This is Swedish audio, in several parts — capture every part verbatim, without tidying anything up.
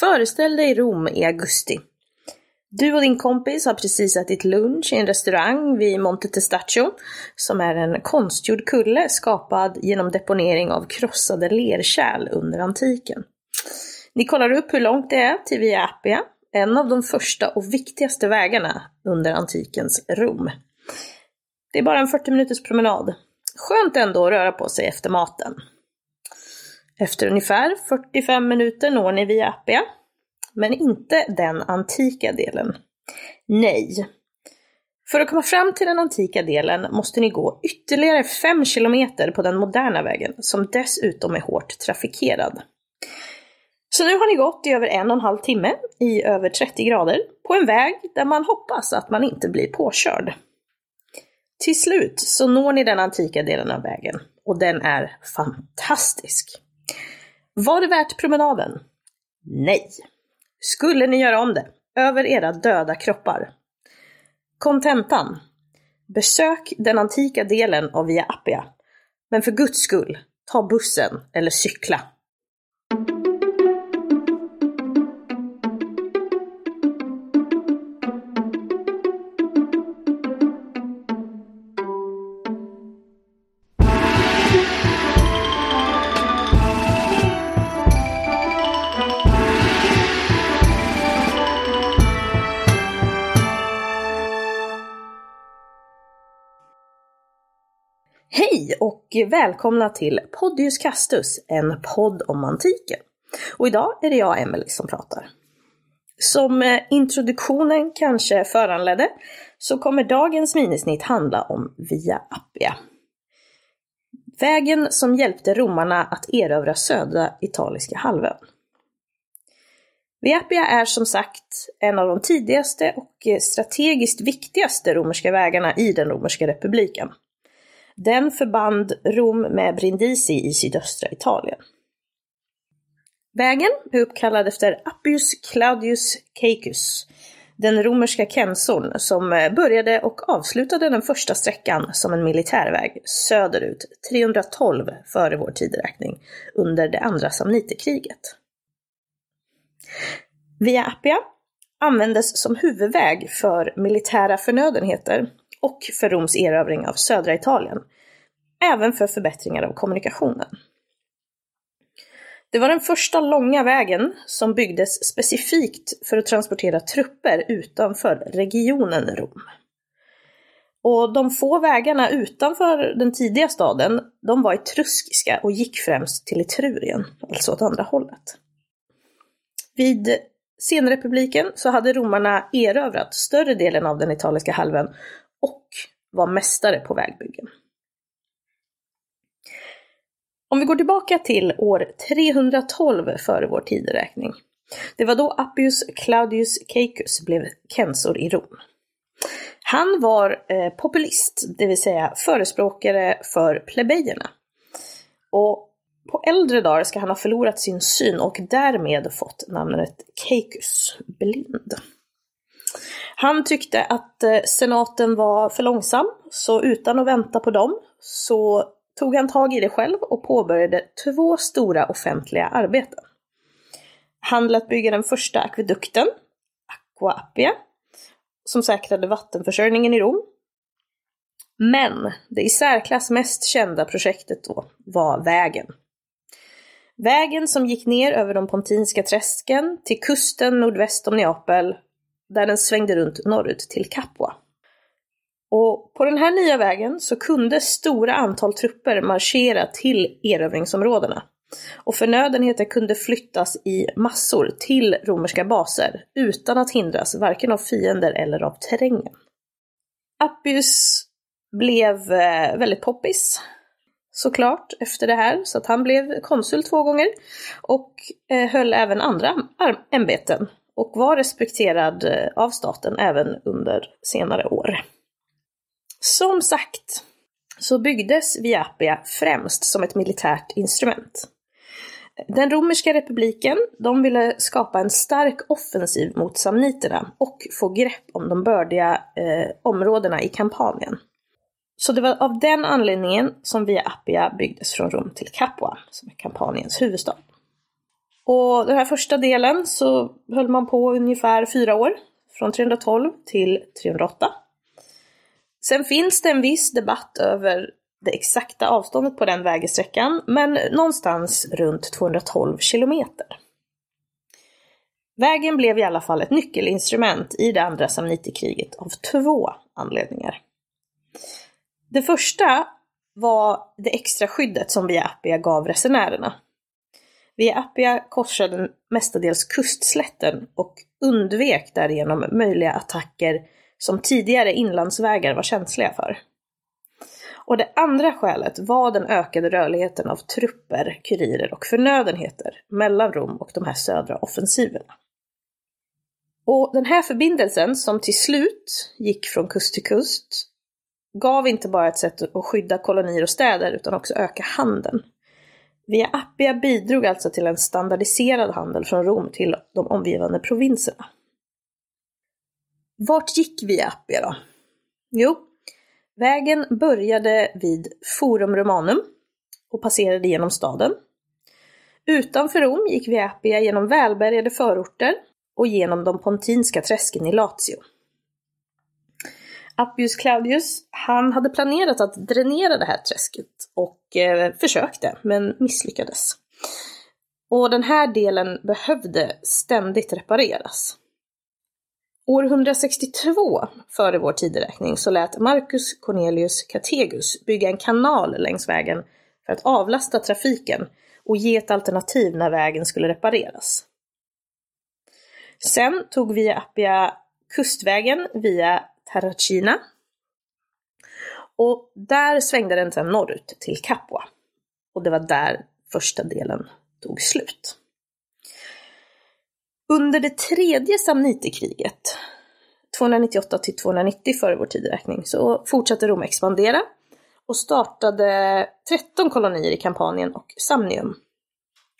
Föreställ dig Rom i augusti. Du och din kompis har precis ätit lunch i en restaurang vid Monte Testaccio som är en konstgjord kulle skapad genom deponering av krossade lerkärl under antiken. Ni kollar upp hur långt det är till Via Appia, en av de första och viktigaste vägarna under antikens Rom. Det är bara en fyrtio minuters promenad. Skönt ändå att röra på sig efter maten. Efter ungefär fyrtiofem minuter når ni Via Appia, men inte den antika delen. Nej. För att komma fram till den antika delen måste ni gå ytterligare fem kilometer på den moderna vägen som dessutom är hårt trafikerad. Så nu har ni gått i över en och en halv timme i över trettio grader på en väg där man hoppas att man inte blir påkörd. Till slut så når ni den antika delen av vägen och den är fantastisk. Var det värt promenaden? Nej. Skulle ni göra om det? Över era döda kroppar. Kontentan. Besök den antika delen av Via Appia. Men för Guds skull, ta bussen eller cykla. Och välkomna till Poddyus Castus, en podd om antiken. Och idag är det jag, Emily, som pratar. Som introduktionen kanske föranledde så kommer dagens minisnitt handla om Via Appia. Vägen som hjälpte romarna att erövra södra italiska halvön. Via Appia är som sagt en av de tidigaste och strategiskt viktigaste romerska vägarna i den romerska republiken. Den förband Rom med Brindisi i sydöstra Italien. Vägen är uppkallad efter Appius Claudius Caecus, den romerska censorn som började och avslutade den första sträckan som en militärväg söderut trehundratolv före vår tideräkning under det andra samniterkriget. Via Appia användes som huvudväg för militära förnödenheter och för Roms erövring av södra Italien, även för förbättringar av kommunikationen. Det var den första långa vägen som byggdes specifikt för att transportera trupper utanför regionen Rom. Och de få vägarna utanför den tidiga staden, de var etruskiska och gick främst till Etrurien, alltså åt andra hållet. Vid senrepubliken så hade romarna erövrat större delen av den italiska halvön och var mästare på vägbyggen. Om vi går tillbaka till år trehundratolv före vår tideräkning. Det var då Appius Claudius Caecus blev censor i Rom. Han var eh, populist, det vill säga förespråkare för plebejerna. Och på äldre dagar ska han ha förlorat sin syn och därmed fått namnet Caecus, blind. Han tyckte att senaten var för långsam, så utan att vänta på dem så tog han tag i det själv och påbörjade två stora offentliga arbeten. Han lät bygga den första akvedukten, Aqua Appia, som säkrade vattenförsörjningen i Rom. Men det i särklass mest kända projektet då var vägen. Vägen som gick ner över de pontinska träsken till kusten nordväst om Neapel, där den svängde runt norrut till Capua. Och på den här nya vägen så kunde stora antal trupper marschera till erövringsområdena. Och förnödenheter kunde flyttas i massor till romerska baser utan att hindras varken av fiender eller av terrängen. Appius blev väldigt poppis, såklart, efter det här. Så att han blev konsul två gånger och höll även andra ämbeten. Och var respekterad av staten även under senare år. Som sagt så byggdes Via Appia främst som ett militärt instrument. Den romerska republiken, de ville skapa en stark offensiv mot samniterna och få grepp om de bördiga eh, områdena i Kampanien. Så det var av den anledningen som Via Appia byggdes från Rom till Capua, som är Kampaniens huvudstad. Och den här första delen så höll man på ungefär fyra år, från trehundratolv till trehundraåtta. Sen finns det en viss debatt över det exakta avståndet på den vägsträckan, men någonstans runt tvåhundratolv kilometer. Vägen blev i alla fall ett nyckelinstrument i det andra samnitikriget av två anledningar. Det första var det extra skyddet som Via Appia gav resenärerna. Via Appia korsade mestadels kustslätten och undvek därigenom möjliga attacker som tidigare inlandsvägar var känsliga för. Och det andra skälet var den ökade rörligheten av trupper, kurirer och förnödenheter mellan Rom och de här södra offensiverna. Och den här förbindelsen som till slut gick från kust till kust gav inte bara ett sätt att skydda kolonier och städer utan också öka handeln. Via Appia bidrog alltså till en standardiserad handel från Rom till de omgivande provinserna. Vart gick Via Appia då? Jo, vägen började vid Forum Romanum och passerade genom staden. Utanför Rom gick Via Appia genom välbärgade förorter och genom de pontinska träsken i Latio. Appius Claudius, han hade planerat att dränera det här träsket och eh, försökte, men misslyckades. Och den här delen behövde ständigt repareras. År etthundrasextiotvå före vår tideräkning så lät Marcus Cornelius Categus bygga en kanal längs vägen för att avlasta trafiken och ge ett alternativ när vägen skulle repareras. Sen tog Via Appia kustvägen via Terracina och där svängde den sedan norrut till Capua och det var där första delen tog slut. Under det tredje samnitikriget, tvåhundranittioåtta till tvåhundranittio före vår tideräkning, så fortsatte Rom expandera och startade tretton kolonier i Kampanien och Samnium.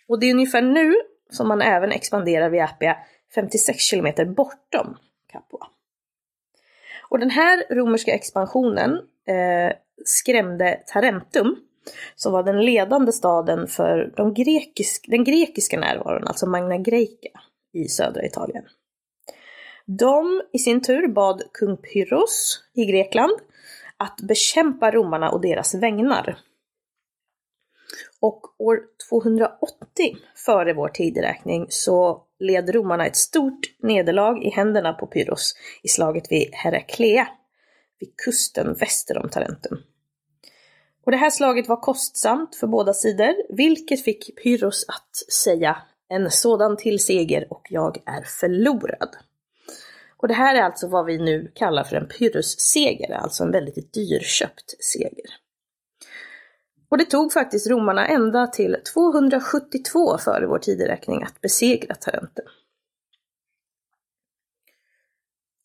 Och det är ungefär nu som man även expanderar Via Appia femtiosex kilometer bortom Capua. Och den här romerska expansionen eh, skrämde Tarentum, som var den ledande staden för de grekisk, den grekiska närvaron, alltså Magna Graecia i södra Italien. De i sin tur bad kung Pyrrhos i Grekland att bekämpa romarna och deras vägnar. Och år tvåhundraåttio före vår tideräkning så led romarna ett stort nederlag i händerna på Pyrrhos i slaget vid Heraklea vid kusten väster om Tarenten. Och det här slaget var kostsamt för båda sidor, vilket fick Pyrrhos att säga: en sådan till seger och jag är förlorad. Och det här är alltså vad vi nu kallar för en Pyrrhus-seger, alltså en väldigt dyrköpt seger. Och det tog faktiskt romarna ända till tvåhundrasjuttiotvå före vår tideräkning att besegra Tarenten.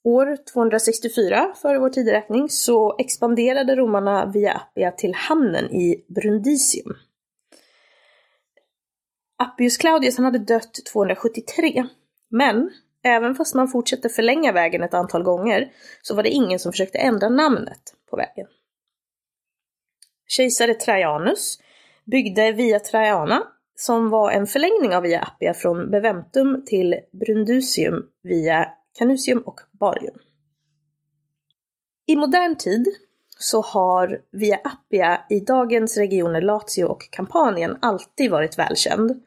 År tvåhundrasextiofyra före vår tideräkning så expanderade romarna Via Appia till hamnen i Brindisium. Appius Claudius han hade dött tvåhundrasjuttiotre, men även fast man fortsatte förlänga vägen ett antal gånger så var det ingen som försökte ändra namnet på vägen. Kejsare Trajanus byggde Via Traiana som var en förlängning av Via Appia från Beventum till Brindisium via Canusium och Barium. I modern tid så har Via Appia i dagens regioner Latio och Kampanien alltid varit välkänd.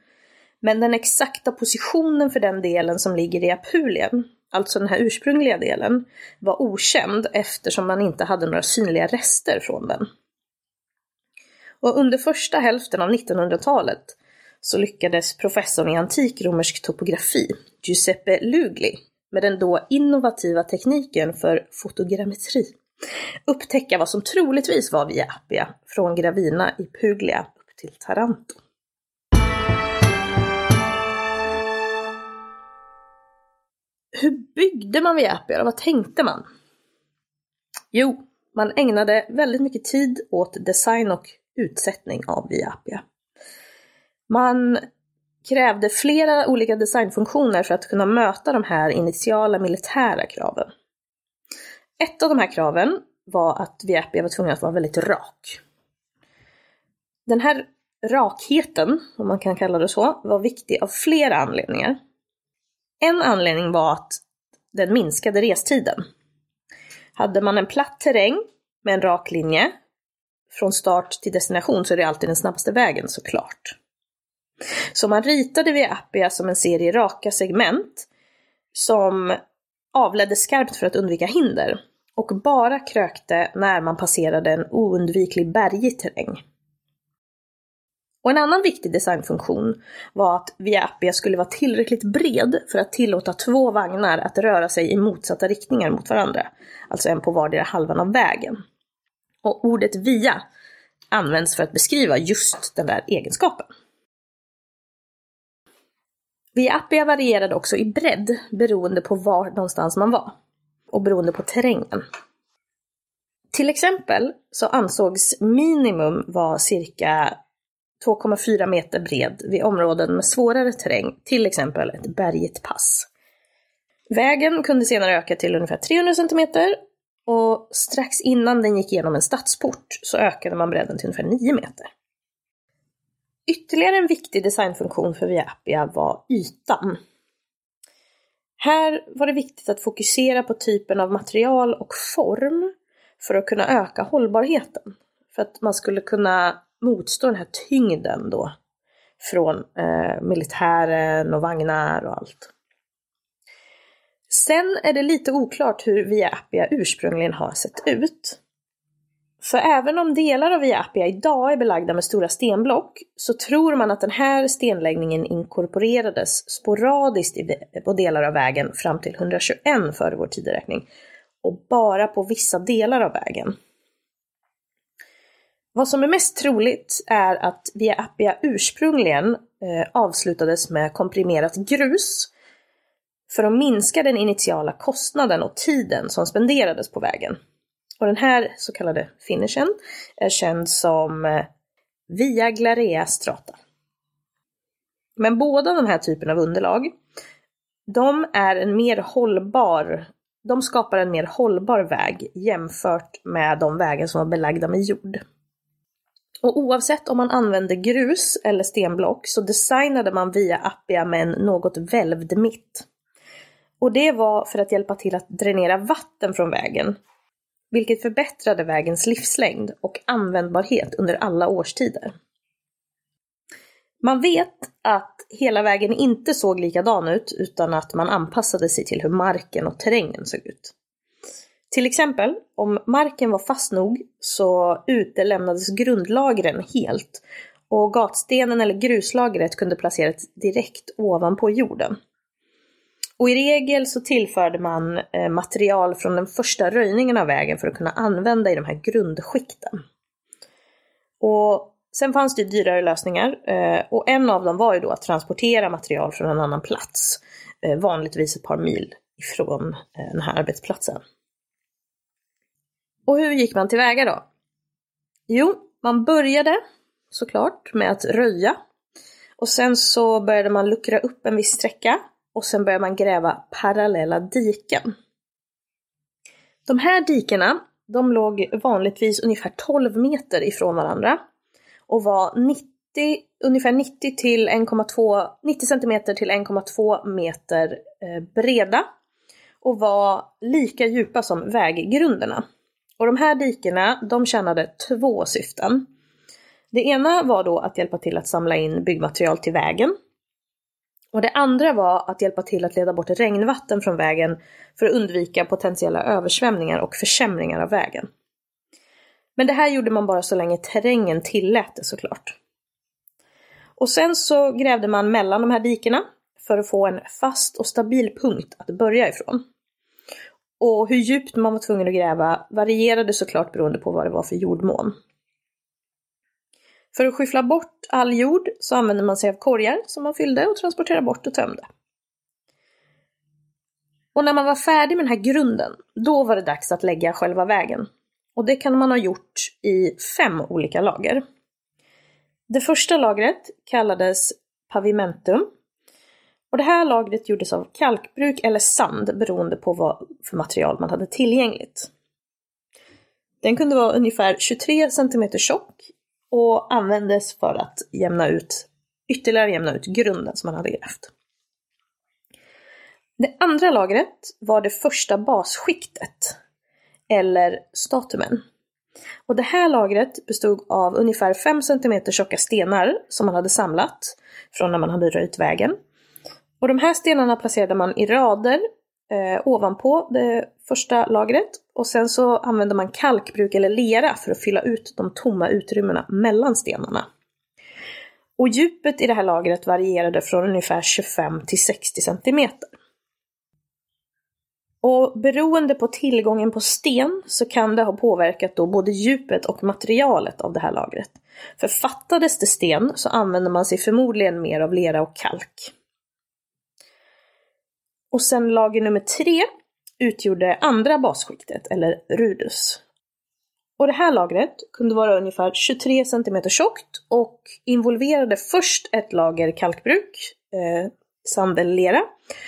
Men den exakta positionen för den delen som ligger i Apulien, alltså den här ursprungliga delen, var okänd eftersom man inte hade några synliga rester från den. Och under första hälften av nittonhundratalet så lyckades professorn i antikromersk topografi, Giuseppe Lugli, med den då innovativa tekniken för fotogrammetri upptäcka vad som troligtvis var Via Appia från Gravina i Puglia upp till Taranto. Hur byggde man Via Appia och vad tänkte man? Jo, man ägnade väldigt mycket tid åt design och utsättning av Via Appia. Man krävde flera olika designfunktioner för att kunna möta de här initiala militära kraven. Ett av de här kraven var att Via Appia var tvungen att vara väldigt rak. Den här rakheten, om man kan kalla det så, var viktig av flera anledningar. En anledning var att den minskade restiden. Hade man en platt terräng med en rak linje från start till destination så är det alltid den snabbaste vägen såklart. Så man ritade Via Appia som en serie raka segment som avledde skarpt för att undvika hinder och bara krökte när man passerade en oundviklig bergig terräng. Och en annan viktig designfunktion var att Via Appia skulle vara tillräckligt bred för att tillåta två vagnar att röra sig i motsatta riktningar mot varandra, alltså en på vardera halvan av vägen. Och ordet via används för att beskriva just den där egenskapen. Via Appia varierade också i bredd beroende på var någonstans man var och beroende på terrängen. Till exempel så ansågs minimum vara cirka två komma fyra meter bred vid områden med svårare terräng, till exempel ett bergigt pass. Vägen kunde senare öka till ungefär trehundra centimeter och strax innan den gick igenom en stadsport så ökade man bredden till ungefär nio meter. Ytterligare en viktig designfunktion för Via Appia var ytan. Här var det viktigt att fokusera på typen av material och form för att kunna öka hållbarheten. För att man skulle kunna motstå den här tyngden då från eh, militären och vagnar och allt. Sen är det lite oklart hur Via Appia ursprungligen har sett ut. För även om delar av Via Appia idag är belagda med stora stenblock så tror man att den här stenläggningen inkorporerades sporadiskt på delar av vägen fram till etthundratjugoett före vår tideräkning och bara på vissa delar av vägen. Vad som är mest troligt är att Via Appia ursprungligen eh, avslutades med komprimerat grus för att minska den initiala kostnaden och tiden som spenderades på vägen. Och den här så kallade finishen är känd som eh, Via Glaria Strata. Men båda de här typen av underlag, de, är en mer hållbar, de skapar en mer hållbar väg jämfört med de vägen som var belagda med jord. Och oavsett om man använde grus eller stenblock så designade man Via Appia med en något välvd mitt. Och det var för att hjälpa till att dränera vatten från vägen, vilket förbättrade vägens livslängd och användbarhet under alla årstider. Man vet att hela vägen inte såg likadan ut utan att man anpassade sig till hur marken och terrängen såg ut. Till exempel, om marken var fast nog så utelämnades grundlagren helt och gatstenen eller gruslagret kunde placeras direkt ovanpå jorden. Och i regel så tillförde man material från den första röjningen av vägen för att kunna använda i de här grundskikten. Och sen fanns det dyrare lösningar och en av dem var ju då att transportera material från en annan plats, vanligtvis ett par mil ifrån den här arbetsplatsen. Och hur gick man tillväga då? Jo, man började såklart med att röja. Och sen så började man luckra upp en viss sträcka. Och sen började man gräva parallella diken. De här dikerna, de låg vanligtvis ungefär tolv meter ifrån varandra. Och var nittio, ungefär nittio, till nittio centimeter till en komma två meter breda. Och var lika djupa som väggrunderna. Och de här dikerna, de tjänade två syften. Det ena var då att hjälpa till att samla in byggmaterial till vägen. Och det andra var att hjälpa till att leda bort regnvatten från vägen för att undvika potentiella översvämningar och försämringar av vägen. Men det här gjorde man bara så länge terrängen tillät det såklart. Och sen så grävde man mellan de här dikerna för att få en fast och stabil punkt att börja ifrån. Och hur djupt man var tvungen att gräva varierade såklart beroende på vad det var för jordmån. För att skyffla bort all jord så använde man sig av korgar som man fyllde och transporterade bort och tömde. Och när man var färdig med den här grunden, då var det dags att lägga själva vägen. Och det kan man ha gjort i fem olika lager. Det första lagret kallades pavimentum. Och det här lagret gjordes av kalkbruk eller sand beroende på vad för material man hade tillgängligt. Den kunde vara ungefär tjugotre centimeter tjock och användes för att jämna ut, ytterligare jämna ut grunden som man hade grävt. Det andra lagret var det första basskiktet, eller statumen. Och det här lagret bestod av ungefär fem centimeter tjocka stenar som man hade samlat från när man hade röjt vägen. Och de här stenarna placerade man i rader eh, ovanpå det första lagret. Och sen så använde man kalkbruk eller lera för att fylla ut de tomma utrymmena mellan stenarna. Och djupet i det här lagret varierade från ungefär tjugofem till sextio centimeter. Och beroende på tillgången på sten så kan det ha påverkat då både djupet och materialet av det här lagret. För fattades det sten så använde man sig förmodligen mer av lera och kalk. Och sen lager nummer tre utgjorde andra basskiktet, eller rudus. Och det här lagret kunde vara ungefär tjugotre centimeter tjockt och involverade först ett lager kalkbruk, eh, sand eller lera.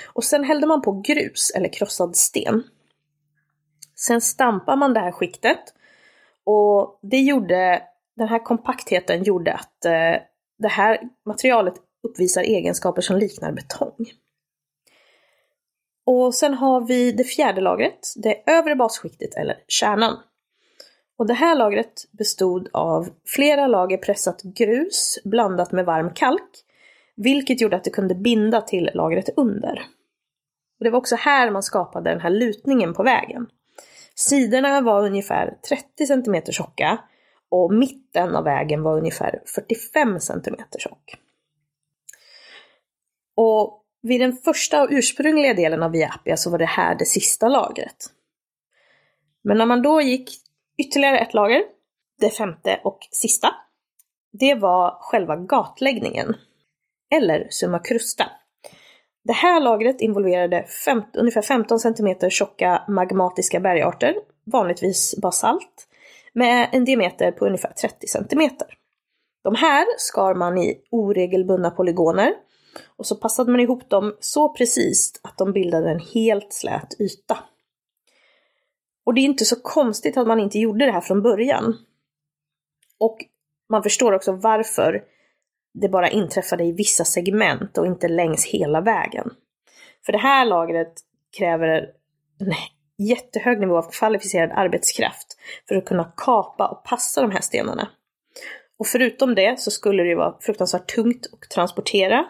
Och sen hällde man på grus eller krossad sten. Sen stampade man det här skiktet. Och det gjorde, den här kompaktheten gjorde att eh, det här materialet uppvisar egenskaper som liknar betong. Och sen har vi det fjärde lagret, det övre basskiktet eller kärnan. Och det här lagret bestod av flera lager pressat grus blandat med varm kalk, vilket gjorde att det kunde binda till lagret under. Och det var också här man skapade den här lutningen på vägen. Sidorna var ungefär trettio centimeter tjocka och mitten av vägen var ungefär fyrtiofem centimeter tjock. Och vid den första och ursprungliga delen av Via Appia så var det här det sista lagret. Men när man då gick ytterligare ett lager, det femte och sista, det var själva gatläggningen, eller summa krusta. Det här lagret involverade fem, ungefär femton centimeter tjocka magmatiska bergarter, vanligtvis basalt, med en diameter på ungefär trettio centimeter. De här skar man i oregelbundna polygoner. Och så passade man ihop dem så precis att de bildade en helt slät yta. Och det är inte så konstigt att man inte gjorde det här från början. Och man förstår också varför det bara inträffade i vissa segment och inte längs hela vägen. För det här lagret kräver en jättehög nivå av kvalificerad arbetskraft för att kunna kapa och passa de här stenarna. Och förutom det så skulle det vara fruktansvärt tungt att transportera.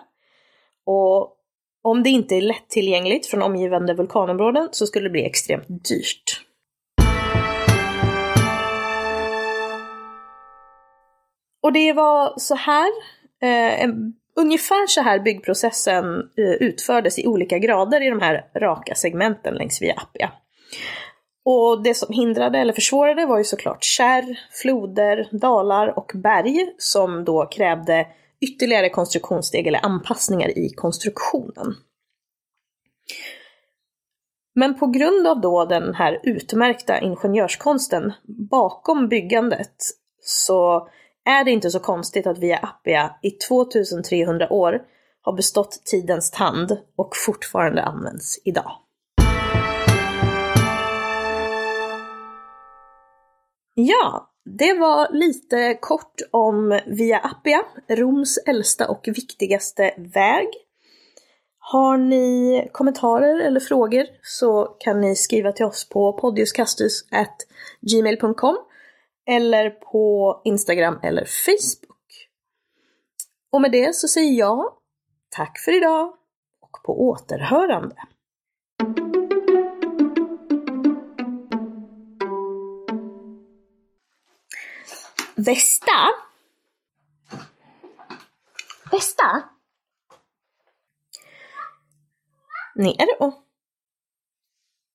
Och om det inte är lättillgängligt från omgivande vulkanområden så skulle det bli extremt dyrt. Och det var så här, eh, en, ungefär så här byggprocessen eh, utfördes i olika grader i de här raka segmenten längs Via Appia. Och det som hindrade eller försvårade var ju såklart kärr, floder, dalar och berg som då krävde ytterligare konstruktionssteg eller anpassningar i konstruktionen. Men på grund av då den här utmärkta ingenjörskonsten bakom byggandet så är det inte så konstigt att Via Appia i tvåtusentrehundra år har bestått tidens tand och fortfarande används idag. Ja, det var lite kort om Via Appia, Roms äldsta och viktigaste väg. Har ni kommentarer eller frågor så kan ni skriva till oss på poddyus castus at gmail punkt com eller på Instagram eller Facebook. Och med det så säger jag tack för idag och på återhörande. Västa? Västa? Ner och